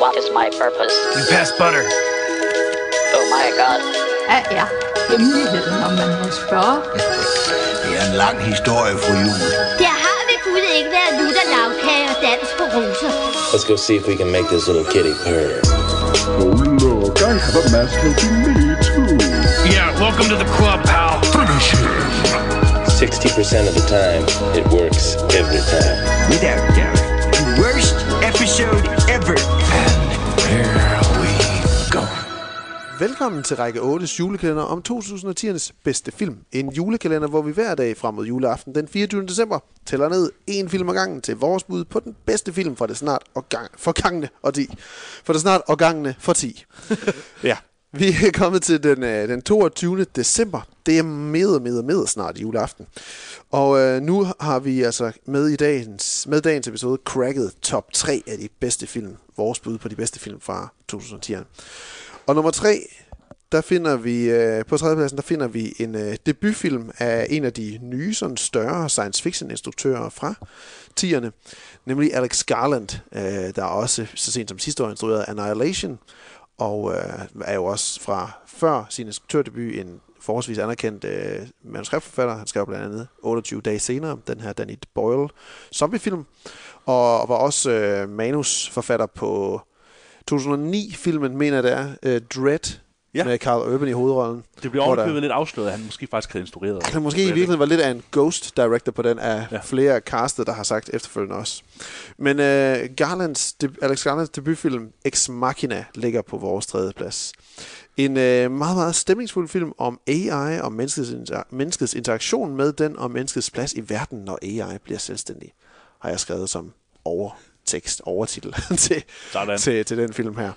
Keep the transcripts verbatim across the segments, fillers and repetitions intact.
What is my purpose? You pass butter. Oh my god. Hvad er hemmeligheden, når man må spørge? Det er en lang historie for jul. Der har ved Gud ikke været lutter, lavkage og dans på roser. Let's go see if we can make this little kitty purr. Oh look, I have a mask looking me too. Yeah, welcome to the club, pal. Finish him. sixty percent of the time, it works every time. Without doubt. The worst episode ever. And here we go. Velkommen til række otte's julekalender om tyve tiernes bedste film. En julekalender, hvor vi hver dag frem mod juleaften den fireogtyvende december tæller ned en film ad gangen til vores bud på den bedste film fra det snart forgangne årti. For det snart forgangne årti. Ja. Vi er kommet til den, øh, den toogtyvende december. Det er med, med, med snart juleaften. Og øh, nu har vi altså med i dagens, med dagens episode cracket top tre af de bedste film. Vores bud på de bedste film fra tyve tierne. Og nummer tre, der finder vi, øh, på tredjepladsen, der finder vi en øh, debutfilm af en af de nye, sådan større science fiction instruktører fra tierne. Nemlig Alex Garland, øh, der også så sent som sidste år instruerede Annihilation. Og øh, er jo også fra før sin instruktørdebut en forholdsvis anerkendt øh, manuskriptforfatter. Han skrev blandt andet otteogtyve dage senere, den her Danny Boyle zombiefilm. Og var også øh, manusforfatter på to tusind og ni-filmen, mener det er, øh, Dread, ja, med Carl Urban i hovedrollen. Det bliver overkøbet lidt afsløret, at han måske faktisk havde instrueret. Han måske i virkeligheden var lidt af en ghost director på den af ja. flere castet, der har sagt efterfølgende også. Men øh, Garlands, de, Alex Garlands debutfilm Ex Machina ligger på vores tredje plads. En øh, meget, meget stemningsfuld film om A I og menneskets, inter- menneskets interaktion med den og menneskets plads i verden, når A I bliver selvstændig, har jeg skrevet som overtekst, overtitel til, til, til den film her.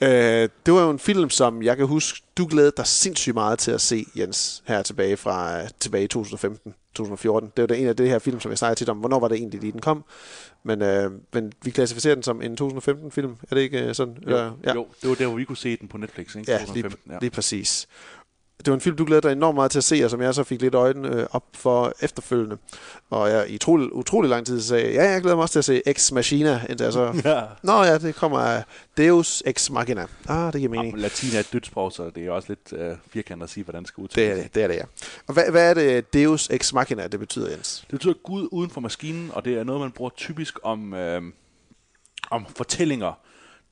Øh, det var jo en film, som jeg kan huske, du glædede dig sindssygt meget til at se, Jens, her tilbage fra tilbage i to tusind og femten, to tusind og fjorten. Det var det en af de her film, som jeg snakker tit om. Hvornår var det egentlig, lige den kom? Men, øh, men vi klassificerer den som en to tusind og femten-film. Er det ikke sådan? Jo, Eller, ja. jo det var der, hvor vi kunne se den på Netflix, ikke? Ja, to tusind og femten, lige, ja, lige præcis. Det var en film, du glædede dig enormt meget til at se, og som jeg så fik lidt øjnene øh, op for efterfølgende. Og jeg i trolig, utrolig lang tid sagde, ja, jeg glæder mig også til at se Ex Machina, indtil jeg så... Ja. Nå ja, det kommer af Deus Ex Machina. Ah, det giver mening. Ja, latin er et dødsprog, så det er jo også lidt øh, firkantet at sige, hvordan det skal udtales. Det er det, det er det, ja. Og hvad, hvad er det Deus Ex Machina, det betyder, Jens? Det betyder Gud uden for maskinen, og det er noget, man bruger typisk om, øh, om fortællinger,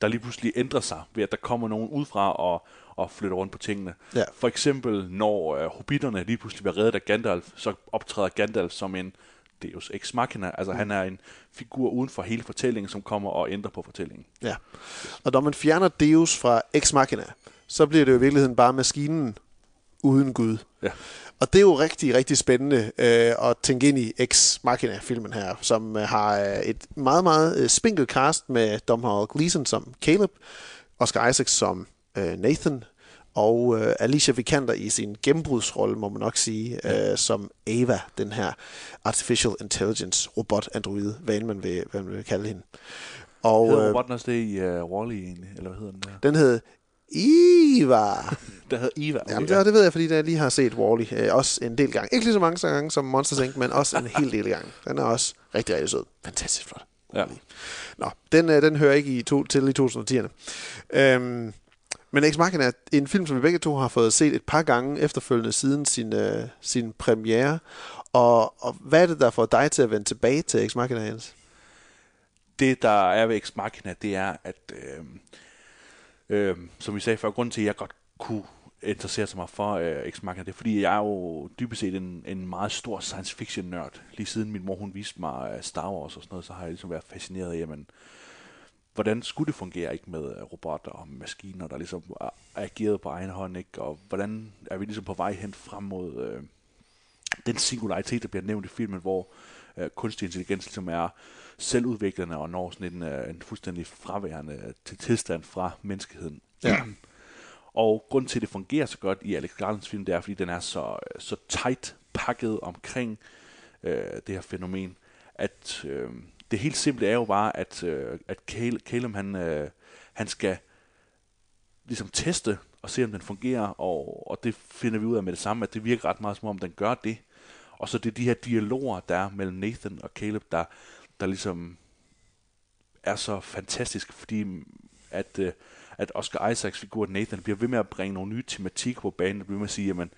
der lige pludselig ændrer sig, ved at der kommer nogen udefra og... og flytter rundt på tingene. Ja. For eksempel, når øh, hobbiterne lige pludselig bliver reddet af Gandalf, så optræder Gandalf som en Deus Ex Machina. Altså, mm. han er en figur uden for hele fortællingen, som kommer og ændrer på fortællingen. Ja. Og når man fjerner Deus fra Ex Machina, så bliver det jo i virkeligheden bare maskinen uden Gud. Ja. Og det er jo rigtig, rigtig spændende øh, at tænke ind i Ex Machina-filmen her, som øh, har et meget, meget øh, spinkelt cast med Domhnall Gleeson som Caleb, Oscar Isaac som Nathan, og øh, Alicia Vikander i sin gennembrudsrolle, må man nok sige, ja. øh, som Ava, den her Artificial Intelligence robot-androide, hvad man vil, hvad man vil kalde hende. Og, hedder robotten også det i uh, Wall-E egentlig, eller hvad hedder den der? Den hed Eva. Der hed Eva. Okay. Jamen, det, det ved jeg, fordi jeg lige har set Wall-E øh, også en del gange. Ikke lige så mange så gange som Monsters Inc, men også en hel del gange. Den er også rigtig, rigtig sød. Fantastisk flot. Ja. Nå, den, øh, den hører ikke i to, til i tyve tierne. Øhm, Men Ex Machina er en film, som vi begge to har fået set et par gange efterfølgende siden sin, øh, sin premiere. Og, og hvad er det, der får dig til at vende tilbage til Ex Machina, Jens? Det, der er ved Ex Machina, det er, at øh, øh, som vi sagde før, grunden til, at jeg godt kunne interessere mig for øh, Ex Machina, det er, fordi jeg er jo dybest set en, en meget stor science fiction-nørd. Lige siden min mor, hun viste mig Star Wars og sådan noget, så har jeg ligesom været fascineret af, jamen, hvordan skulle det fungere ikke med robotter og maskiner, der ligesom agerede på egen hånd, ikke? Og hvordan er vi ligesom på vej hen frem mod øh, den singularitet, der bliver nævnt i filmen, hvor øh, kunstig intelligens ligesom er selvudviklende og når sådan en, øh, en fuldstændig fraværende tilstand fra menneskeheden. Ja. Og grunden til, at det fungerer så godt i Alex Garlands film, det er, fordi den er så, så tight pakket omkring øh, det her fænomen, at... Øh, det helt simple er jo bare, at, øh, at Caleb, han, øh, han skal ligesom teste og se, om den fungerer, og, og det finder vi ud af med det samme, at det virker ret meget, som om den gør det. Og så det er de her dialoger, der er mellem Nathan og Caleb, der, der ligesom er så fantastiske, fordi at, øh, at Oscar Isaacs figur Nathan bliver ved med at bringe nogle nye tematikker på banen, og bliver ved med at sige, jamen,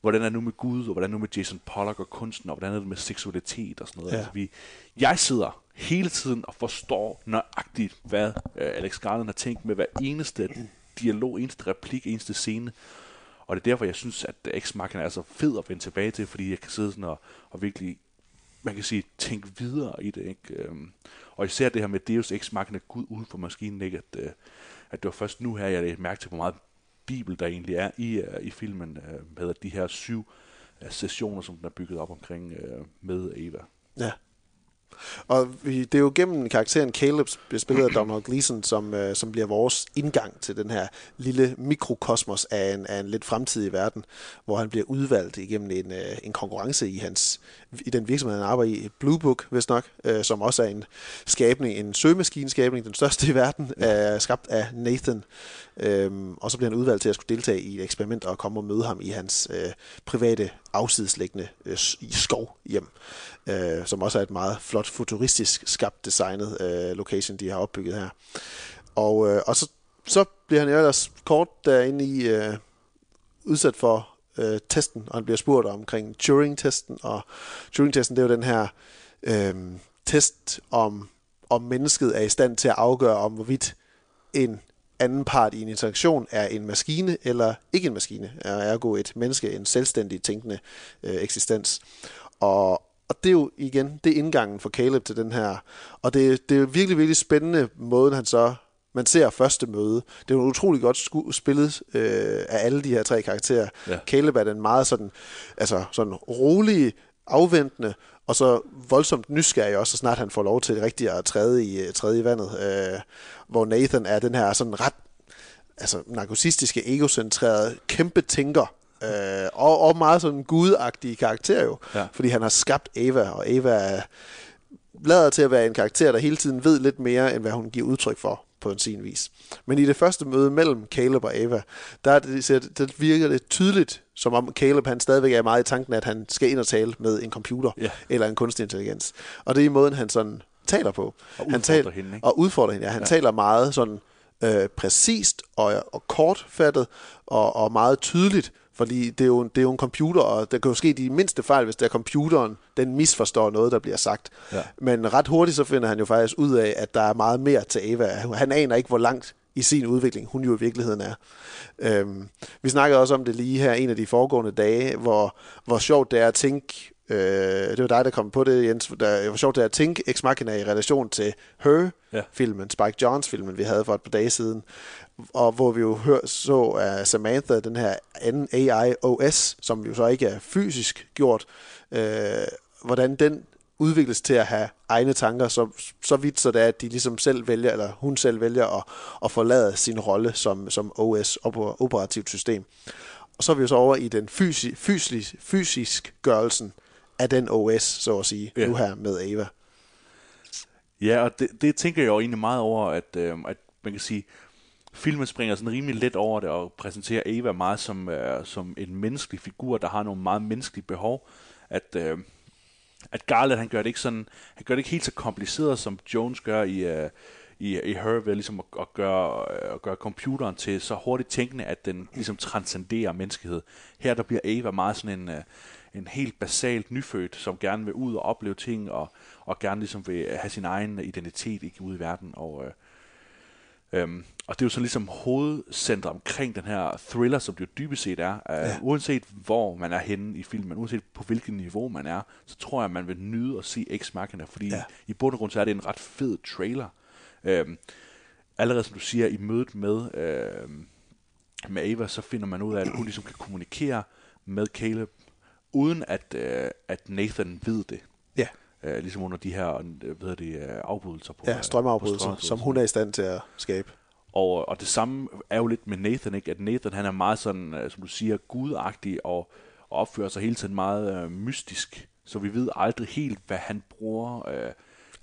hvordan er det nu med Gud, og hvordan er det nu med Jason Pollock og kunsten, og hvordan er det med seksualitet og sådan noget. Ja. Altså, vi, jeg sidder hele tiden og forstår nøjagtigt, hvad øh, Alex Garland har tænkt med hver eneste dialog, eneste replik, eneste scene. Og det er derfor, jeg synes, at Ex Machina er så fed at vende tilbage til, fordi jeg kan sidde sådan og, og virkelig, man kan sige, tænke videre i det, ikke? Og især det her med Deus Ex Machina, Gud uden for maskinen, ikke? At, at det var først nu her, jeg mærkte til, hvor meget bibel der egentlig er i, i filmen, med de her syv sessioner, som den er bygget op omkring med Eva. Ja. Og det er jo gennem karakteren Caleb, spillet af Domhnall Gleeson, som, øh, som bliver vores indgang til den her lille mikrokosmos af en, af en lidt fremtidig verden, hvor han bliver udvalgt igennem en, øh, en konkurrence i, hans, i den virksomhed, han arbejder i, Blue Book, vist nok, øh, som også er en skabning, en søgemaskineskabning, den største i verden, ja. øh, skabt af Nathan. Øhm, og så bliver han udvalgt til at skulle deltage i et eksperiment og komme og møde ham i hans øh, private afsidesliggende øh, skov hjem, øh, som også er et meget flot futuristisk skabt designet øh, location, de har opbygget her. Og, øh, og så, så bliver han jo ellers kort derinde i øh, udsat for øh, testen, og han bliver spurgt omkring Turing-testen, og Turing-testen det er jo den her øh, test om, om mennesket er i stand til at afgøre om hvorvidt en anden part i en interaktion er en maskine eller ikke en maskine, er ergo et menneske, en selvstændig tænkende øh, eksistens. Og, og det er jo igen, det er indgangen for Caleb til den her, og det, det er jo virkelig, virkelig spændende måden, han så, man ser første møde. Det er jo utrolig godt sku- spillet øh, af alle de her tre karakterer. Ja. Caleb er den meget sådan, altså sådan rolige, afventende, og så voldsomt nysgerrig også, så snart han får lov til det rigtige at træde i, træde i vandet. Øh, hvor Nathan er den her sådan ret altså, narcissistiske, egocentrerede, kæmpe tænker, øh, og, og meget sådan gudagtige karakter jo. Ja. Fordi han har skabt Eva, og Eva lader til at være en karakter, der hele tiden ved lidt mere, end hvad hun giver udtryk for på en sin vis. Men i det første møde mellem Caleb og Eva, der, det, der virker det tydeligt, som om Caleb han stadigvæk er meget i tanken, at han skal ind og tale med en computer, yeah, eller en kunstig intelligens. Og det er i måden, han sådan taler på. Og han udfordrer tal- hende, ikke? Og udfordrer hende, ja. Han ja. taler meget sådan øh, præcist og, og kortfattet og, og meget tydeligt, fordi det er, jo, det er jo en computer, og der kan jo ske de mindste fejl, hvis der er computeren, den misforstår noget, der bliver sagt. Ja. Men ret hurtigt så finder han jo faktisk ud af, at der er meget mere til Eva. Han aner ikke, hvor langt i sin udvikling hun jo i virkeligheden er. Øhm, vi snakkede også om det lige her en af de foregående dage, hvor, hvor sjovt det er at tænke, øh, det var dig, der kom på det, Jens, der, hvor sjovt det er at tænke Ex Machina i relation til Her-filmen, ja. Spike Jonze-filmen, vi havde for et par dage siden, og hvor vi jo hør, så uh, Samantha, den her anden A I O S, som jo så ikke er fysisk gjort, øh, hvordan den udvikles til at have egne tanker, så, så vidt så det er, at de ligesom selv vælger, eller hun selv vælger at, at forlade sin rolle som, som O S, operativt system. Og så er vi jo så over i den fysi, fysisk, fysisk gørelsen af den O S, så at sige, yeah, nu her med Eva. Ja, og det, det tænker jeg jo egentlig meget over, at, øh, at man kan sige, filmen springer sådan rimelig let over det og præsenterer Eva meget som, øh, som en menneskelig figur, der har nogle meget menneskelige behov. At, øh, at Garland, han gør det ikke sådan, han gør det ikke helt så kompliceret, som Jones gør i, øh, i, i Her, ved ligesom at, at, gøre, at gøre computeren til så hurtigt tænkende, at den ligesom transcenderer menneskehed. Her der bliver Eva meget sådan en, øh, en helt basalt nyfødt, som gerne vil ud og opleve ting, og, og gerne ligesom vil have sin egen identitet, ikke, ude i verden, og... Øh, Um, og det er jo sådan ligesom hovedcenter omkring den her thriller, som det jo dybest set er. Uh, ja. Uanset hvor man er henne i filmen, uanset på hvilket niveau man er, så tror jeg, man vil nyde at se Ex Machina, fordi ja. i bund og grund så er det en ret fed trailer. Um, allerede som du siger, i mødet med, uh, med Eva, så finder man ud af, at hun ligesom kan kommunikere med Caleb, uden at, uh, at Nathan ved det. Ja. Uh, ligesom under de her hvad det, uh, afbrydelser på, ja, strømafbrydelser, uh, som hun er i stand til at skabe. Og, og det samme er jo lidt med Nathan, ikke? At Nathan, han er meget sådan, uh, som du siger, gudagtig og, og opfører sig hele tiden meget uh, mystisk, så vi ved aldrig helt, hvad han bruger uh,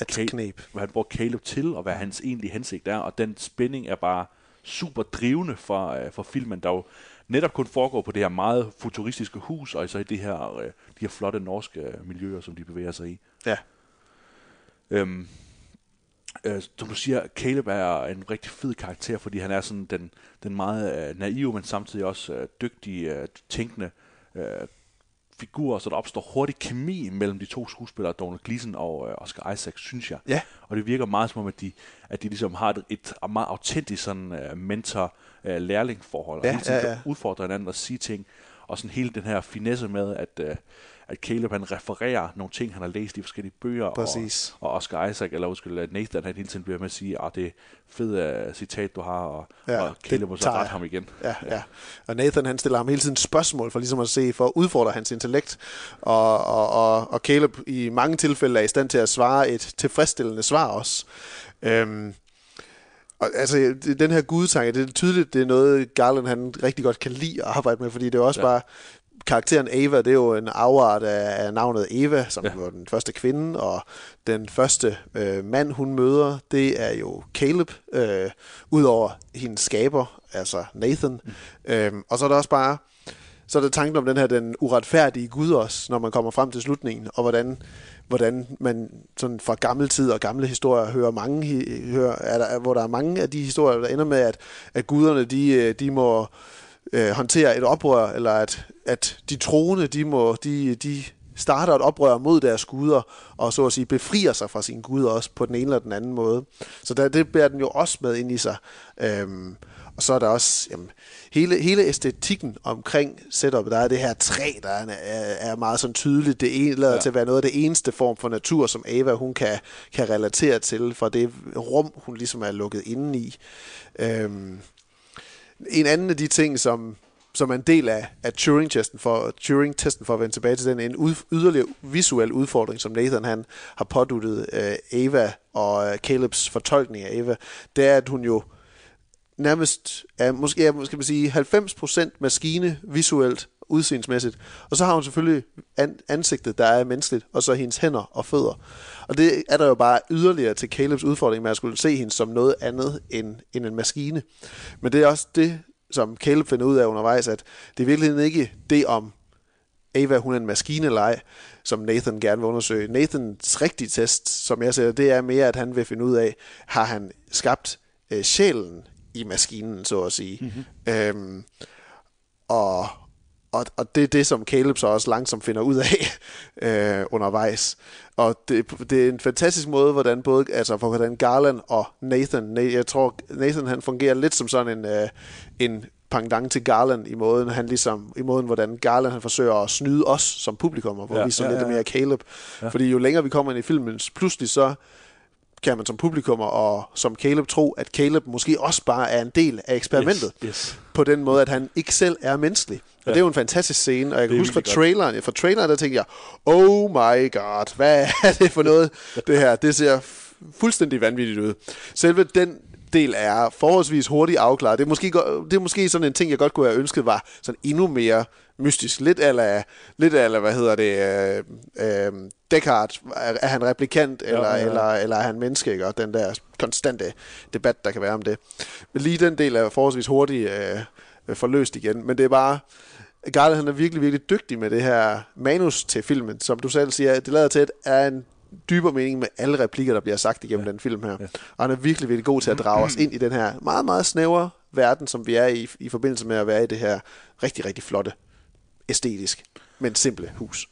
Caleb, hvad han bruger Caleb til, og hvad hans egentlige hensigt er, og den spænding er bare super drivende for, uh, for filmen, der jo netop kun foregår på det her meget futuristiske hus, og så i det her, uh, de her flotte norske miljøer, som de bevæger sig i. Ja. Øhm, Øh, som du siger, Caleb er en rigtig fed karakter, fordi han er sådan den, den meget øh, naive, men samtidig også øh, dygtig, øh, tænkende øh, figur, så der opstår hurtig kemi mellem de to skuespillere, Domhnall Gleeson og øh, Oscar Isaac, synes jeg. Ja. Og det virker meget som om, at de, at de ligesom har et, et meget autentisk sådan, øh, mentor-lærling-forhold, øh, og hele tiden ja, ja, ja. udfordrer hinanden og sige ting, og sådan hele den her finesse med, at... Øh, at Caleb han refererer nogle ting, han har læst i forskellige bøger, og, og Oscar Isaac, eller undskyld, Nathan, han hele tiden bliver med at sige, at det er fedt citat, du har, og, ja, og Caleb må så rette ham igen. Ja, ja. Ja. Og Nathan, han stiller ham hele tiden spørgsmål, for ligesom at se, for at udfordre hans intellekt, og, og, og, og Caleb i mange tilfælde er i stand til at svare et tilfredsstillende svar også. Øhm. Og, altså, den her gudetanke, det er tydeligt, det er noget, Garland, han rigtig godt kan lide at arbejde med, fordi det er også ja. bare... Karakteren Ava, det er jo en afart af navnet Eva, som ja. var den første kvinde, og den første øh, mand, hun møder, det er jo Caleb, øh, udover hendes skaber, altså Nathan. Mm. Øhm, og så er der også bare, så er der tanken om den her, den uretfærdige Gud også, når man kommer frem til slutningen, og hvordan, hvordan man sådan fra gammel tid og gamle historier hører mange, hører, er der, hvor der er mange af de historier, der ender med, at, at guderne, de, de må... Øh, håndtere et oprør, eller at, at de troende, de, må, de, de starter et oprør mod deres guder, og så at sige befrier sig fra sine guder også på den ene eller den anden måde. Så der, det bærer den jo også med ind i sig. Øhm, og så er der også jamen, hele, hele æstetikken omkring setupet. Der er det her træ, der er, er meget sådan tydeligt. Det ene lader ja. til at være noget af det eneste form for natur, som Ava hun kan, kan relatere til, for det rum, hun ligesom er lukket inde i. Øhm, En anden af de ting, som, som er en del af, af Turing-testen for, Turing-testen for at vende tilbage til den, en ud, yderligere visuel udfordring, som Nathan han har påduttet øh, Ava og øh, Calebs fortolkning af Ava, det er, at hun jo nærmest er måske, ja, måske man sige, halvfems procent maskine visuelt, udseendsmæssigt. Og så har hun selvfølgelig an- ansigtet, der er menneskeligt, og så hendes hænder og fødder. Og det er der jo bare yderligere til Calebs udfordring med at skulle se hende som noget andet end, end en maskine. Men det er også det, som Caleb finder ud af undervejs, at det er virkelig ikke det om Ava, hun er en maskine eller ej, som Nathan gerne vil undersøge. Nathans rigtige test, som jeg ser, det er mere, at han vil finde ud af, har han skabt øh, sjælen i maskinen, så at sige. Mm-hmm. Øhm, og Og, og det er det, som Caleb så også langsomt finder ud af øh, undervejs. Og det, det er en fantastisk måde, hvordan både altså hvordan Garland og Nathan, jeg tror Nathan han fungerer lidt som sådan en øh, en pendant til Garland i måden han ligesom i måden hvordan Garland han forsøger at snyde os som publikum og hvor ja, vi så ja, lidt ja, ja. mere Caleb, ja. fordi jo længere vi kommer ind i filmen, pludselig så kan man som publikum og som Caleb tro, at Caleb måske også bare er en del af eksperimentet. Yes, yes. På den måde, at han ikke selv er menneskelig. Og ja. det er jo en fantastisk scene, og jeg kan huske fra traileren, fra traileren, der tænkte jeg, oh my god, hvad er det for noget, det her? Det ser fuldstændig vanvittigt ud. Selve den del er forholdsvis hurtigt afklaret. Det er måske, det er måske sådan en ting, jeg godt kunne have ønsket, var sådan endnu mere mystisk. Lidt eller lidt eller hvad hedder det, øh, øh, Descartes, er, er han replikant, eller, ja, ja, ja. eller, eller er han menneske, ikke? Og den der konstante debat, der kan være om det. Men lige den del er forholdsvis hurtigt øh, forløst igen, men det er bare, Garland han er virkelig, virkelig dygtig med det her manus til filmen, som du selv siger, det lader til, at er en dybere mening med alle replikker, der bliver sagt igennem ja. den film her. Ja. Og han er virkelig, virkelig god til at drage os ind i den her meget, meget snævre verden, som vi er i, i forbindelse med at være i det her rigtig, rigtig flotte, æstetisk, men simple hus.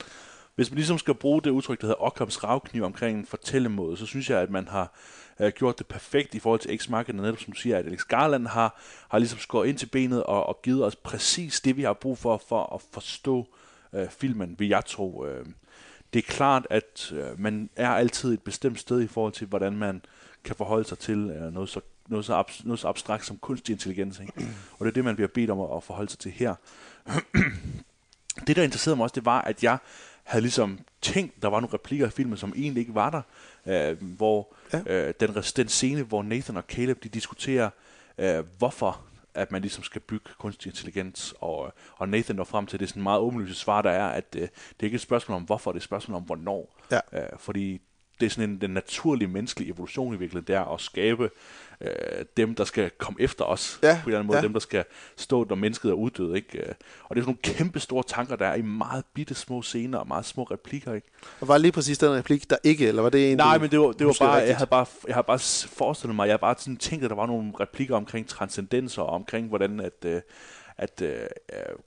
Hvis man ligesom skal bruge det udtryk, der hedder Occams ravkniv omkring en fortællemåde, så synes jeg, at man har øh, gjort det perfekt i forhold til Ex Machina, netop som du siger, at Alex Garland har, har ligesom skåret ind til benet og, og givet os præcis det, vi har brug for, for at forstå øh, filmen, vil jeg tro. Øh. Det er klart, at øh, man er altid et bestemt sted i forhold til, hvordan man kan forholde sig til øh, noget så, noget så, ab- noget så abstrakt som kunstig intelligens, ikke? Og det er det, man bliver bedt om at, at forholde sig til her. Det, der interesserede mig også, det var, at jeg havde ligesom tænkt, der var nogle replikker i filmen, som egentlig ikke var der. Øh, hvor ja. øh, den, den scene, hvor Nathan og Caleb de diskuterer, øh, hvorfor at man ligesom skal bygge kunstig intelligens, og, og Nathan når frem til det sådan meget åbenlyse svar, der er, at øh, det er ikke et spørgsmål om hvorfor, det er et spørgsmål om hvornår. Ja. Øh, fordi det er sådan en, den naturlige menneskelige evolution i virkeligheden, det er at skabe øh, dem, der skal komme efter os, ja, på en eller anden måde, ja. Dem, der skal stå, når mennesket er uddød, ikke? Og det er sådan nogle kæmpe store tanker, der er i meget bitte små scener og meget små replikker, ikke? Og var lige præcis den replik, der ikke, eller var det en? Nej, men det var, det var bare, rigtigt? jeg havde bare, jeg havde bare forestillet mig, jeg havde bare sådan tænkt, at der var nogle replikker omkring transcendenser, og omkring hvordan at... Øh, at øh,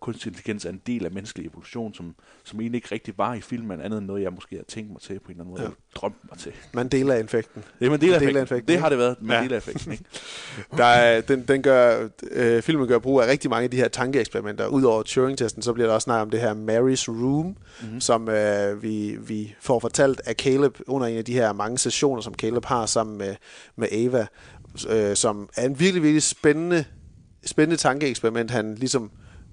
kunstig intelligens er en del af menneskelig evolution, som, som egentlig ikke rigtig var i filmen, andet end noget, jeg måske har tænkt mig til på en eller anden måde, ja. Eller drømt mig til. Man deler effekten. Ja, man deler effekten. effekten. Det har det været, man ja. deler effekten, ikke? Der er, den, den gør, øh, filmen gør brug af rigtig mange af de her tankeeksperimenter. Udover Turing-testen, så bliver der også snakket om det her Mary's Room, mm-hmm. som øh, vi, vi får fortalt af Caleb under en af de her mange sessioner, som Caleb har sammen med, med Ava, øh, som er en virkelig, virkelig spændende spændende tankeeksperiment, han ligesom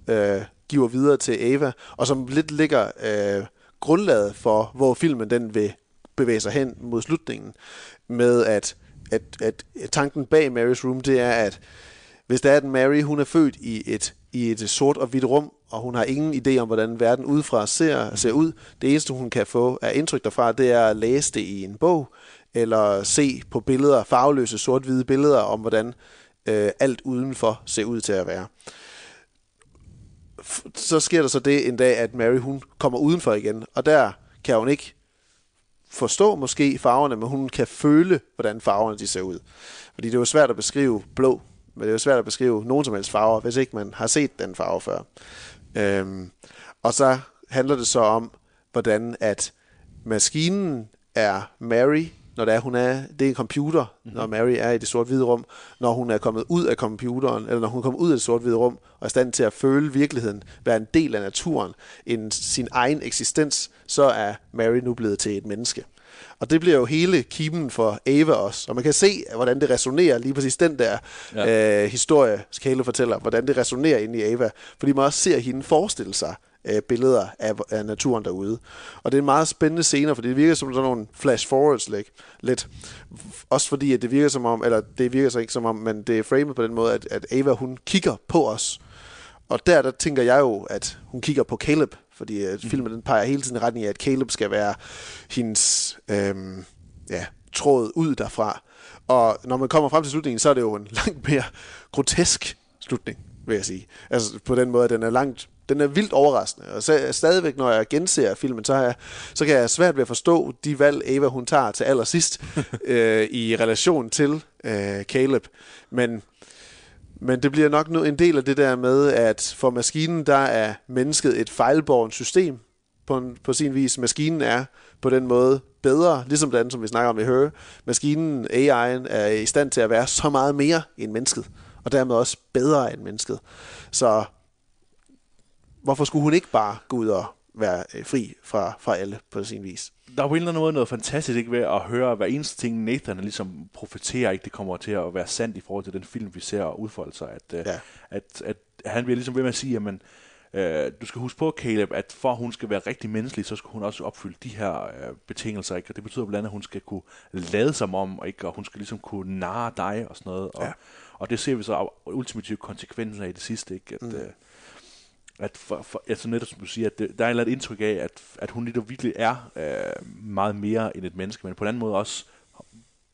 øh, giver videre til Ava, og som lidt ligger øh, grundlaget for, hvor filmen den vil bevæge sig hen mod slutningen, med at, at, at tanken bag Mary's Room, det er, at hvis der er, at Mary, hun er født i et, i et sort og hvidt rum, og hun har ingen idé om, hvordan verden udefra ser, ser ud, det eneste, hun kan få af indtryk derfra, det er at læse det i en bog, eller se på billeder, farveløse sort-hvide billeder om, hvordan alt udenfor ser ud til at være. Så sker der så det en dag, at Mary, hun kommer udenfor igen, og der kan hun ikke forstå måske farverne, men hun kan føle, hvordan farverne de ser ud. Fordi det er jo svært at beskrive blå, men det er jo svært at beskrive nogen som helst farver, hvis ikke man har set den farve før. Øhm, og så handler det så om, hvordan at maskinen er Mary, når det er, hun er, det er en computer, mm-hmm. når Mary er i det sort-hvide rum, når hun er kommet ud af computeren, eller når hun er kommet ud af det sort-hvide rum, og er i stand til at føle virkeligheden, være en del af naturen, en, sin egen eksistens, så er Mary nu blevet til et menneske. Og det bliver jo hele kimen for Ava også, og man kan se, hvordan det resonerer, lige præcis den der ja. øh, historie, Caleb fortæller, hvordan det resonerer inde i Ava, fordi man også ser hende forestille sig billeder af, af naturen derude. Og det er en meget spændende scener, fordi det virker som sådan nogle flash-forwards lidt. Også fordi, at det virker som om, eller det virker så ikke som om, men det er framet på den måde, at, at Ava, hun kigger på os. Og der, der tænker jeg jo, at hun kigger på Caleb, fordi at filmen den peger hele tiden i retning af, at Caleb skal være hendes øhm, ja, tråd ud derfra. Og når man kommer frem til slutningen, så er det jo en langt mere grotesk slutning, vil jeg sige. Altså på den måde, at den er langt Den er vildt overraskende, og så, stadigvæk, når jeg genser filmen, så, har jeg, så kan jeg svært ved at forstå de valg, Ava hun tager til allersidst øh, i relation til øh, Caleb. Men, men det bliver nok en del af det der med, at for maskinen, der er mennesket et fejlbårent system på, en, på sin vis. Maskinen er på den måde bedre, ligesom den, som vi snakker om i Her. Maskinen, A I'en, er i stand til at være så meget mere end mennesket, og dermed også bedre end mennesket. Så hvorfor skulle hun ikke bare gå ud og være fri fra, fra alle på sin vis? Der er på en eller anden måde noget fantastisk ikke, ved at høre hver eneste ting, Nathan ligesom profeterer, ikke, det kommer til at være sandt i forhold til den film, vi ser og udfolde sig. At, ja. at, at han bliver ligesom ved med at sige, jamen, øh, du skal huske på, Caleb, at for at hun skal være rigtig menneskelig, så skal hun også opfylde de her øh, betingelser. Ikke? Og det betyder blandt andet, at hun skal kunne lade sig om, og, ikke? Og hun skal ligesom kunne narre dig og sådan noget. Og, ja. og det ser vi så ultimativt konsekvenser af i det sidste, ikke? At, mm. øh, at for, for, altså netop som du siger, at det, der er et eller andet indtryk af, at, at hun lidt virkelig er øh, meget mere end et menneske, men på en anden måde også,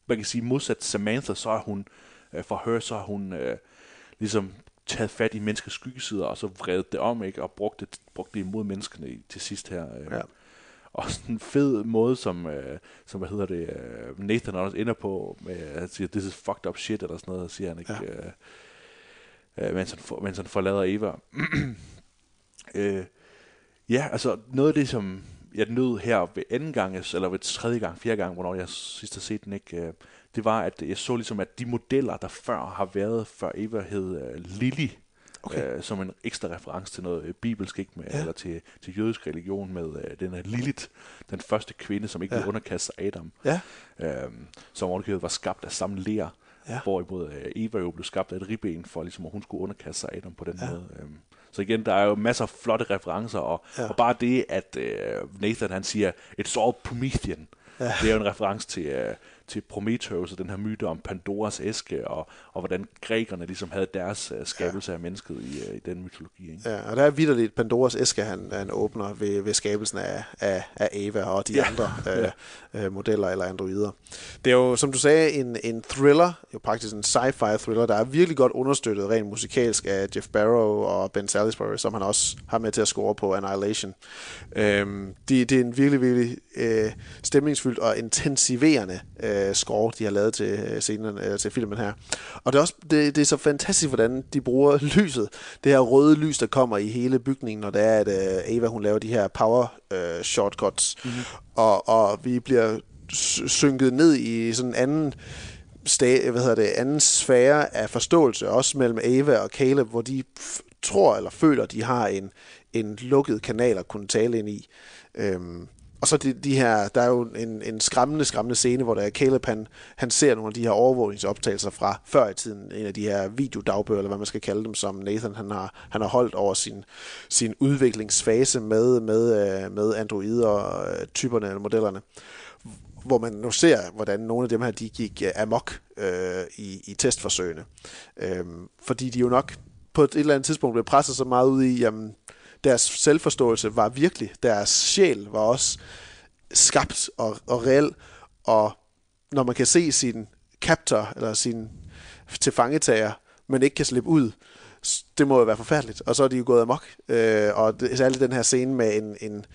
man kan sige, modsat Samantha, så er hun, øh, for her, så har hun øh, ligesom taget fat i menneskets skyggesider, og så vredet det om, ikke, og brugt det, brugt det imod menneskene i, til sidst her. Øh. Ja. Og sådan en fed måde, som, øh, som hvad hedder det, Nathan også ender på, med, han siger, this is fucked up shit, eller sådan noget, siger han, ikke, ja. øh, mens, han for, mens han forlader Eva. Øh, ja, altså noget af det, som jeg nød her ved anden gang, eller ved tredje gang, fjerde gang, hvornår jeg sidst har set den, ikke, øh, det var, at jeg så ligesom, at de modeller, der før har været, før Eva hed øh, Lilith, okay. øh, som en ekstra reference til noget bibelsk, ikke, med, ja. Eller til, til jødisk religion med øh, den her Lilith, den første kvinde, som ikke ja. Blev underkastet af Adam, ja. øh, som underkøbet var skabt af samme ler, ja. Hvorimod øh, Eva jo blev skabt af et ribben, for ligesom, at hun skulle underkaste sig af Adam på den ja. Måde. Øh, Så igen, der er jo masser af flotte referencer, og, ja. Og bare det, at øh, Nathan han siger, it's all Promethean, ja. Det er jo en reference til, øh, til Prometheus og den her myte om Pandoras æske, og, og hvordan grækerne ligesom havde deres skabelse ja. af mennesket i, i den mytologi. Ikke? Ja, og der er vitterligt Pandoras æske, han, han åbner ved, ved skabelsen af, af, af Eva og de ja. andre ja. Øh, modeller eller androider. Det er jo, som du sagde, en, en thriller, jo praktisk en sci-fi thriller, der er virkelig godt understøttet rent musikalsk af Geoff Barrow og Ben Salisbury, som han også har med til at score på Annihilation. Øhm, det, det er en virkelig, virkelig øh, stemningsfyldt og intensiverende øh, score, de har lavet til, øh, scenen, øh, til filmen her. Og det er, også, det, det er så fantastisk, hvordan de bruger lyset. Det her røde lys, der kommer i hele bygningen, når det er, at øh, Eva hun laver de her power øh, shortcuts. Mm-hmm. Og, og vi bliver synket ned i sådan en anden Sta- hvad hedder det, anden sfære af forståelse, også mellem Eva og Caleb, hvor de f- tror eller føler, de har en, en lukket kanal at kunne tale ind i. Øhm, og så de, de her, der er jo en, en skræmmende, skræmmende scene, hvor der er Caleb, han, han ser nogle af de her overvågningsoptagelser fra før i tiden, en af de her videodagbøger, eller hvad man skal kalde dem, som Nathan han har, han har holdt over sin, sin udviklingsfase med, med, med androider-typerne eller modellerne, hvor man nu ser, hvordan nogle af dem her, de gik uh, amok uh, i, i testforsøgene. Uh, fordi de jo nok på et eller andet tidspunkt blev presset så meget ud i, at um, deres selvforståelse var virkelig, deres sjæl var også skabt og, og reel, og når man kan se sin captor, eller sin tilfangetager, men ikke kan slippe ud, det må jo være forfærdeligt, og så er de jo gået amok, øh, og det, særligt den her scene med en, en,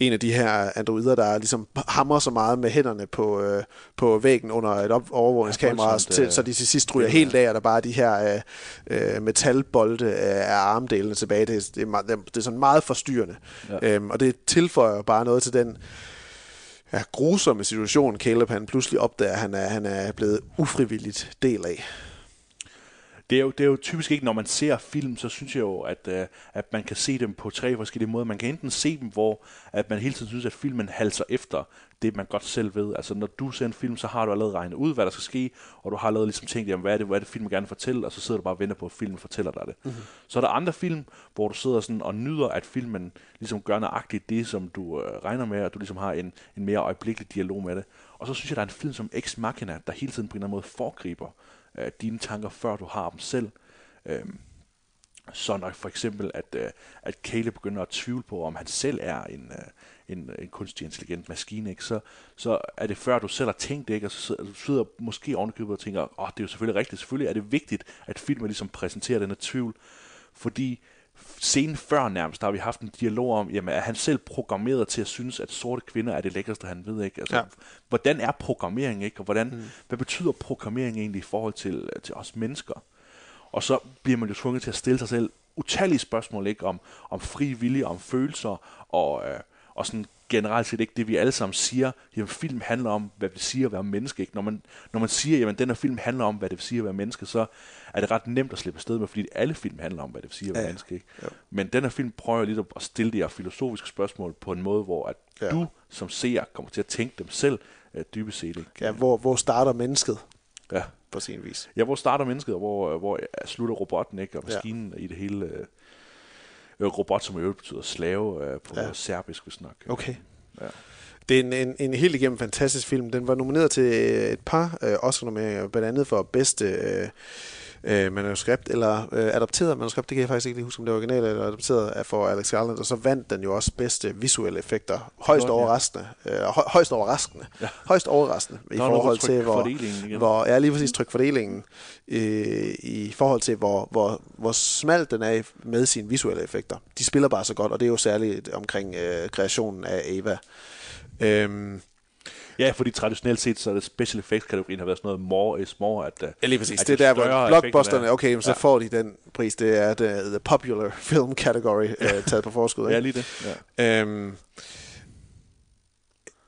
en af de her androider, der ligesom hamrer så meget med hænderne på, øh, på væggen under et op- overvågningskamera, ja, til, så de til sidst ryger helt af, og der bare er de her øh, metalbolde af armdelene tilbage. Det er, det er, meget, det er sådan meget forstyrrende, ja. øhm, og det tilføjer bare noget til den ja, grusomme situation, Caleb han pludselig opdager, han er, han er blevet ufrivilligt del af. Det er, jo, det er jo typisk ikke, når man ser film, så synes jeg jo, at, øh, at man kan se dem på tre forskellige måder. Man kan enten se dem, hvor at man hele tiden synes, at filmen halser efter det, man godt selv ved. Altså, når du ser en film, så har du allerede regnet ud, hvad der skal ske, og du har allerede ligesom tænkt, jamen, hvad er det, hvad er det filmen gerne fortæller, og så sidder du bare og venter på, at filmen fortæller dig det. Mm-hmm. Så er der andre film, hvor du sidder sådan og nyder, at filmen ligesom gør nøjagtigt det, som du øh, regner med, og du ligesom har en, en mere øjeblikkelig dialog med det. Og så synes jeg, der er en film som Ex Machina, der hele tiden på en eller anden måde foregriber dine tanker, før du har dem selv. Så når for eksempel, at, at Caleb begynder at tvivle på, om han selv er en, en, en kunstig intelligent maskine, ikke? Så, så er det før, du selv har tænkt det, ikke? Og så sidder du måske ovenikøbet og tænker, åh, oh, det er jo selvfølgelig rigtigt, selvfølgelig er det vigtigt, at filmen ligesom præsenterer denne tvivl, fordi scenen før nærmest, der har vi haft en dialog om, jamen er han selv programmeret til at synes, at sorte kvinder er det lækreste, han ved, ikke? Altså, ja. Hvordan er programmering, ikke? Og hvordan, mm. hvad betyder programmering egentlig i forhold til, til os mennesker? Og så bliver man jo tvunget til at stille sig selv utallige spørgsmål, ikke? Om, om fri vilje, om følelser, og, øh, og sådan generelt set ikke det, vi alle sammen siger. Jamen film handler om, hvad det siger at være menneske, ikke? Når man, når man siger, jamen den her film handler om, hvad det siger at være menneske, så er det ret nemt at slippe afsted med, fordi alle film handler om, hvad det siger at være ja, menneske, ikke? Ja. Men den her film prøver lidt at stille de her filosofiske spørgsmål på en måde, hvor at ja. du som seer kommer til at tænke dem selv øh, dybest set, ikke? Ja, hvor, hvor starter mennesket? Ja. På sin vis. Ja, hvor starter mennesket, og hvor, hvor slutter robotten, ikke? Og maskinen ja. i det hele. Øh, Robot, som i øvrigt betyder slave på ja. serbisk, vi snakker. Okay. Ja. Det er en, en, en helt igennem fantastisk film. Den var nomineret til et par øh, Oscar-nomineringer, blandt andet for bedste øh, øh, manuskript, eller øh, adapteret manuskript, det kan jeg faktisk ikke lige huske, om det er originalt eller adapteret, af for Alex Garland, og så vandt den jo også bedste visuelle effekter. Højst overraskende. Øh, høj, højst overraskende. Ja. Højst overraskende. I Nå, forhold til, hvor, hvor... Ja, lige præcis trykfordelingen. Øh, I forhold til, hvor, hvor, hvor smalt den er med sine visuelle effekter. De spiller bare så godt, og det er jo særligt omkring øh, kreationen af Eva. Øhm. Ja, fordi traditionelt set, så er det special effects-kategorien har været sådan noget more is more. At, ja, lige præcis. At det, det er der, hvor blockbusterne, okay, ja. så får de den pris. Det er the, the popular film category, ja. uh, taget på forskud. Ikke? Ja, lige det. Ja. Øhm.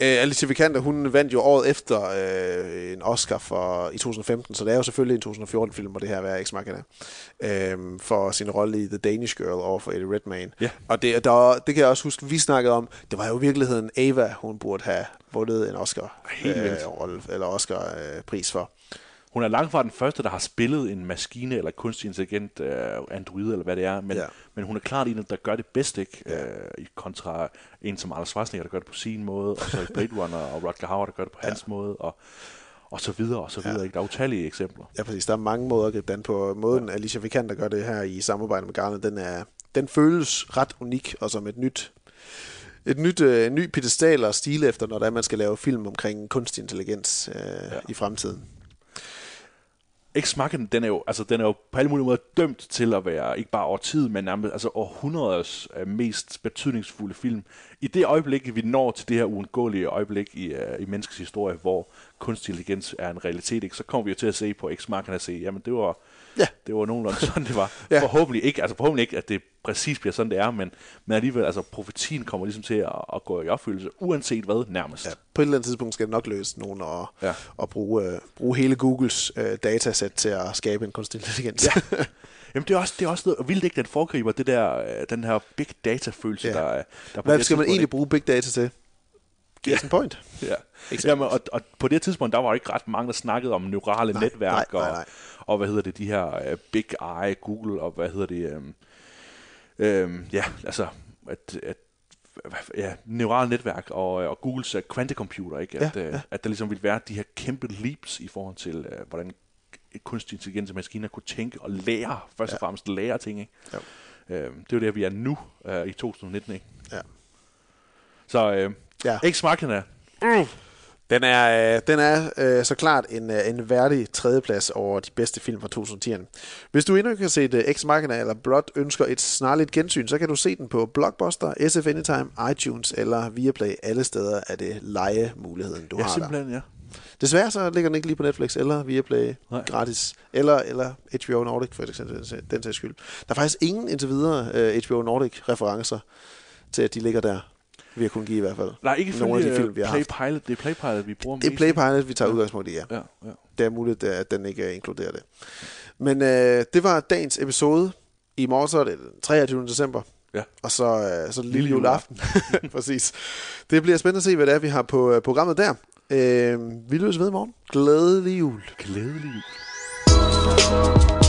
Uh, Alicia Vikander, hun vandt jo året efter uh, en Oscar for, i to tusind og femten, så det er jo selvfølgelig en to tusind og fjorten-film, hvor det her var Ex Machina, uh, for sin rolle i The Danish Girl over for Eddie Redmayne. Yeah. Og det, der, det kan jeg også huske, vi snakkede om, det var jo i virkeligheden Eva, hun burde have vundet en Oscar-rolle, uh, eller Oscar-pris uh, for. Hun er langt fra den første, der har spillet en maskine eller kunstig intelligent uh, android, eller hvad det er, men, ja. men hun er klart en, der gør det bedst, ikke? Ja. Uh, kontra en som Arnold Schwarzenegger, der gør det på sin måde, og så Blade Runner og Rutger Hauer, der gør det på ja. hans måde, og, og og så videre, og så videre. Ja. Der er utallige eksempler. Ja, præcis. Der er mange måder at gribe den på. Måden, ja. Alicia Vikander gør det her i samarbejde med Garland, den, er, den føles ret unik, og som et nyt, et nyt øh, ny pedestal og stile efter, når der er, man skal lave film omkring kunstig intelligens øh, ja. i fremtiden. Ex Machina, den er jo, altså den er jo på alle mulige måder dømt til at være ikke bare over tid, men altså århundreders mest betydningsfulde film. I det øjeblik, vi når til det her uundgåelige øjeblik i, uh, i menneskets historie, hvor kunstig intelligens er en realitet, ikke? Så kommer vi jo til at se på Ex Machina og se, jamen det var, ja. det var nogenlunde sådan, det var. ja. Forhåbentlig ikke, altså forhåbentlig ikke, at det præcis bliver sådan, det er, men, men alligevel, altså profetien kommer ligesom til at, at gå i opfyldelse, uanset hvad, nærmest. Ja, på et eller andet tidspunkt skal det nok løse nogen og, ja. og bruge, øh, bruge hele Googles øh, datasæt til at skabe en kunstig intelligens. ja. Jamen det er også, det er også noget, og vildt ikke, den foregriber det der, den her big data-følelse, ja. der, der på hvad skal man egentlig bruge big data til? Yes yeah. point. Yeah. Jamen, og, og på det tidspunkt, der var jo ikke ret mange, der snakkede om neurale nej, netværk, nej, nej, nej. Og, og hvad hedder det, de her uh, Big Eye, Google, og hvad hedder det, um, um, ja, altså, at, at, ja, neurale netværk, og, og Googles uh, kvantecomputer, ikke? At, ja, ja. Uh, at der ligesom ville være de her kæmpe leaps i forhold til, uh, hvordan kunstig intelligens og maskiner kunne tænke og lære, først og fremmest lære ting, ikke? Ja. Uh, det er jo der, vi er nu, uh, i to tusind nitten, ikke? Ja. Så... Uh, Ja. Ex Machina. Mm. Den er, øh, den er øh, så klart en, øh, en værdig tredjeplads over de bedste film fra to tusind tierne. Hvis du endnu ikke har set øh, Ex Machina eller blot ønsker et snarligt gensyn, så kan du se den på Blockbuster, S F Anytime, iTunes eller Viaplay. Alle steder er det lejemuligheden, du ja, har der. Ja, simpelthen, ja. Desværre så ligger den ikke lige på Netflix eller Viaplay Nej. gratis, eller, eller H B O Nordic, for eksempel, den sags skyld. Der er faktisk ingen indtil videre øh, H B O Nordic-referencer til, at de ligger der. Vi har kun give i hvert fald. Nej, ikke nogle af de film, vi har Playpilot. Det er Playpilot, vi bruger. Det er Playpilot, vi tager ja. udgangspunkt i, ja. Ja, ja. Det er muligt, at den ikke inkluderer det. Men øh, det var dagens episode. I morgen så er det den treogtyvende december. Ja. Og så, øh, så lille juleaften. Præcis. Det bliver spændende at se, hvad det er, vi har på øh, programmet der. Øh, vi lyttes ved i morgen. Glædelig jul. Glædelig jul.